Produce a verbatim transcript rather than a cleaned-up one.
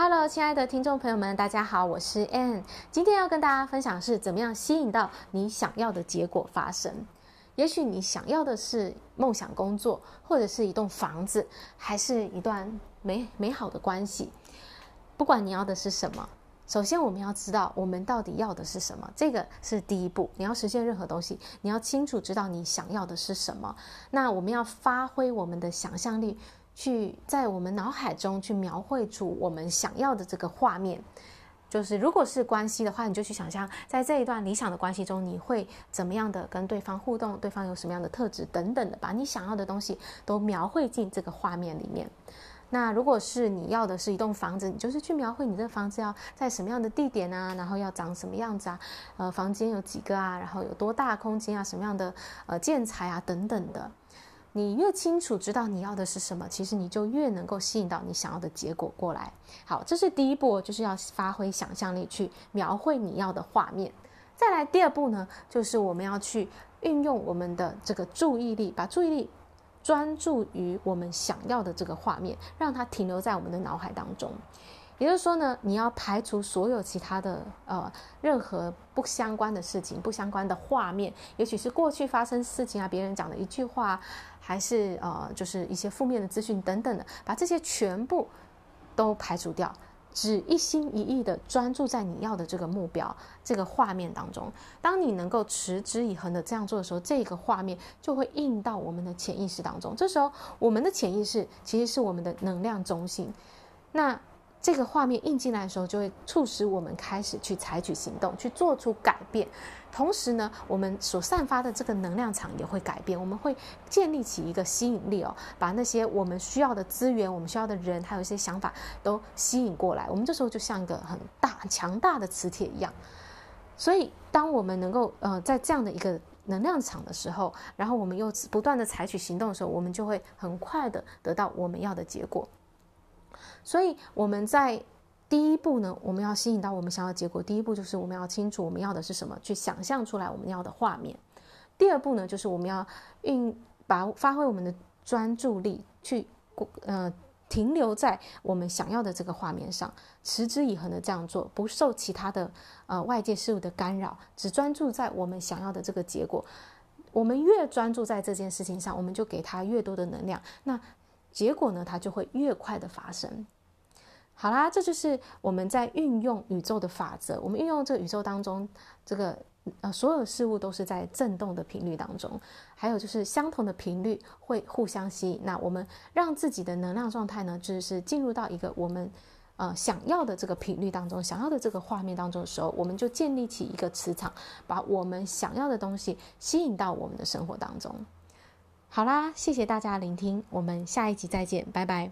Hello， 亲爱的听众朋友们，大家好，我是 Ann。今天要跟大家分享是怎么样吸引到你想要的结果发生。也许你想要的是梦想工作，或者是一栋房子，还是一段 美, 美好的关系。不管你要的是什么，首先我们要知道我们到底要的是什么，这个是第一步。你要实现任何东西，你要清楚知道你想要的是什么。那我们要发挥我们的想象力，去在我们脑海中去描绘出我们想要的这个画面。就是如果是关系的话，你就去想象在这一段理想的关系中，你会怎么样的跟对方互动，对方有什么样的特质等等的，把你想要的东西都描绘进这个画面里面。那如果是你要的是一栋房子，你就是去描绘你这房子要在什么样的地点啊，然后要长什么样子啊，呃，房间有几个啊，然后有多大空间啊，什么样的呃建材啊等等的。你越清楚知道你要的是什么，其实你就越能够吸引到你想要的结果过来。好，这是第一步，就是要发挥想象力去描绘你要的画面。再来第二步呢，就是我们要去运用我们的这个注意力，把注意力专注于我们想要的这个画面，让它停留在我们的脑海当中。也就是说呢，你要排除所有其他的呃任何不相关的事情、不相关的画面，也许是过去发生事情啊，别人讲的一句话，还是呃就是一些负面的资讯等等的，把这些全部都排除掉，只一心一意的专注在你要的这个目标、这个画面当中。当你能够持之以恒的这样做的时候，这个画面就会印到我们的潜意识当中。这时候，我们的潜意识其实是我们的能量中心。那这个画面印进来的时候，就会促使我们开始去采取行动，去做出改变。同时呢，我们所散发的这个能量场也会改变，我们会建立起一个吸引力哦，把那些我们需要的资源、我们需要的人，还有一些想法都吸引过来。我们这时候就像一个很大、强大的磁铁一样。所以，当我们能够呃在这样的一个能量场的时候，然后我们又不断的采取行动的时候，我们就会很快的得到我们要的结果。所以我们在第一步呢，我们要吸引到我们想要的结果，第一步就是我们要清楚我们要的是什么，去想象出来我们要的画面。第二步呢，就是我们要运把发挥我们的专注力去呃停留在我们想要的这个画面上，持之以恒的这样做，不受其他的呃外界事物的干扰，只专注在我们想要的这个结果。我们越专注在这件事情上，我们就给它越多的能量，那结果呢，它就会越快的发生。好啦，这就是我们在运用宇宙的法则。我们运用这个宇宙当中，这个呃所有事物都是在振动的频率当中，还有就是相同的频率会互相吸引。那我们让自己的能量状态呢，就是进入到一个我们呃想要的这个频率当中，想要的这个画面当中的时候，我们就建立起一个磁场，把我们想要的东西吸引到我们的生活当中。好啦，谢谢大家聆听，我们下一集再见，拜拜。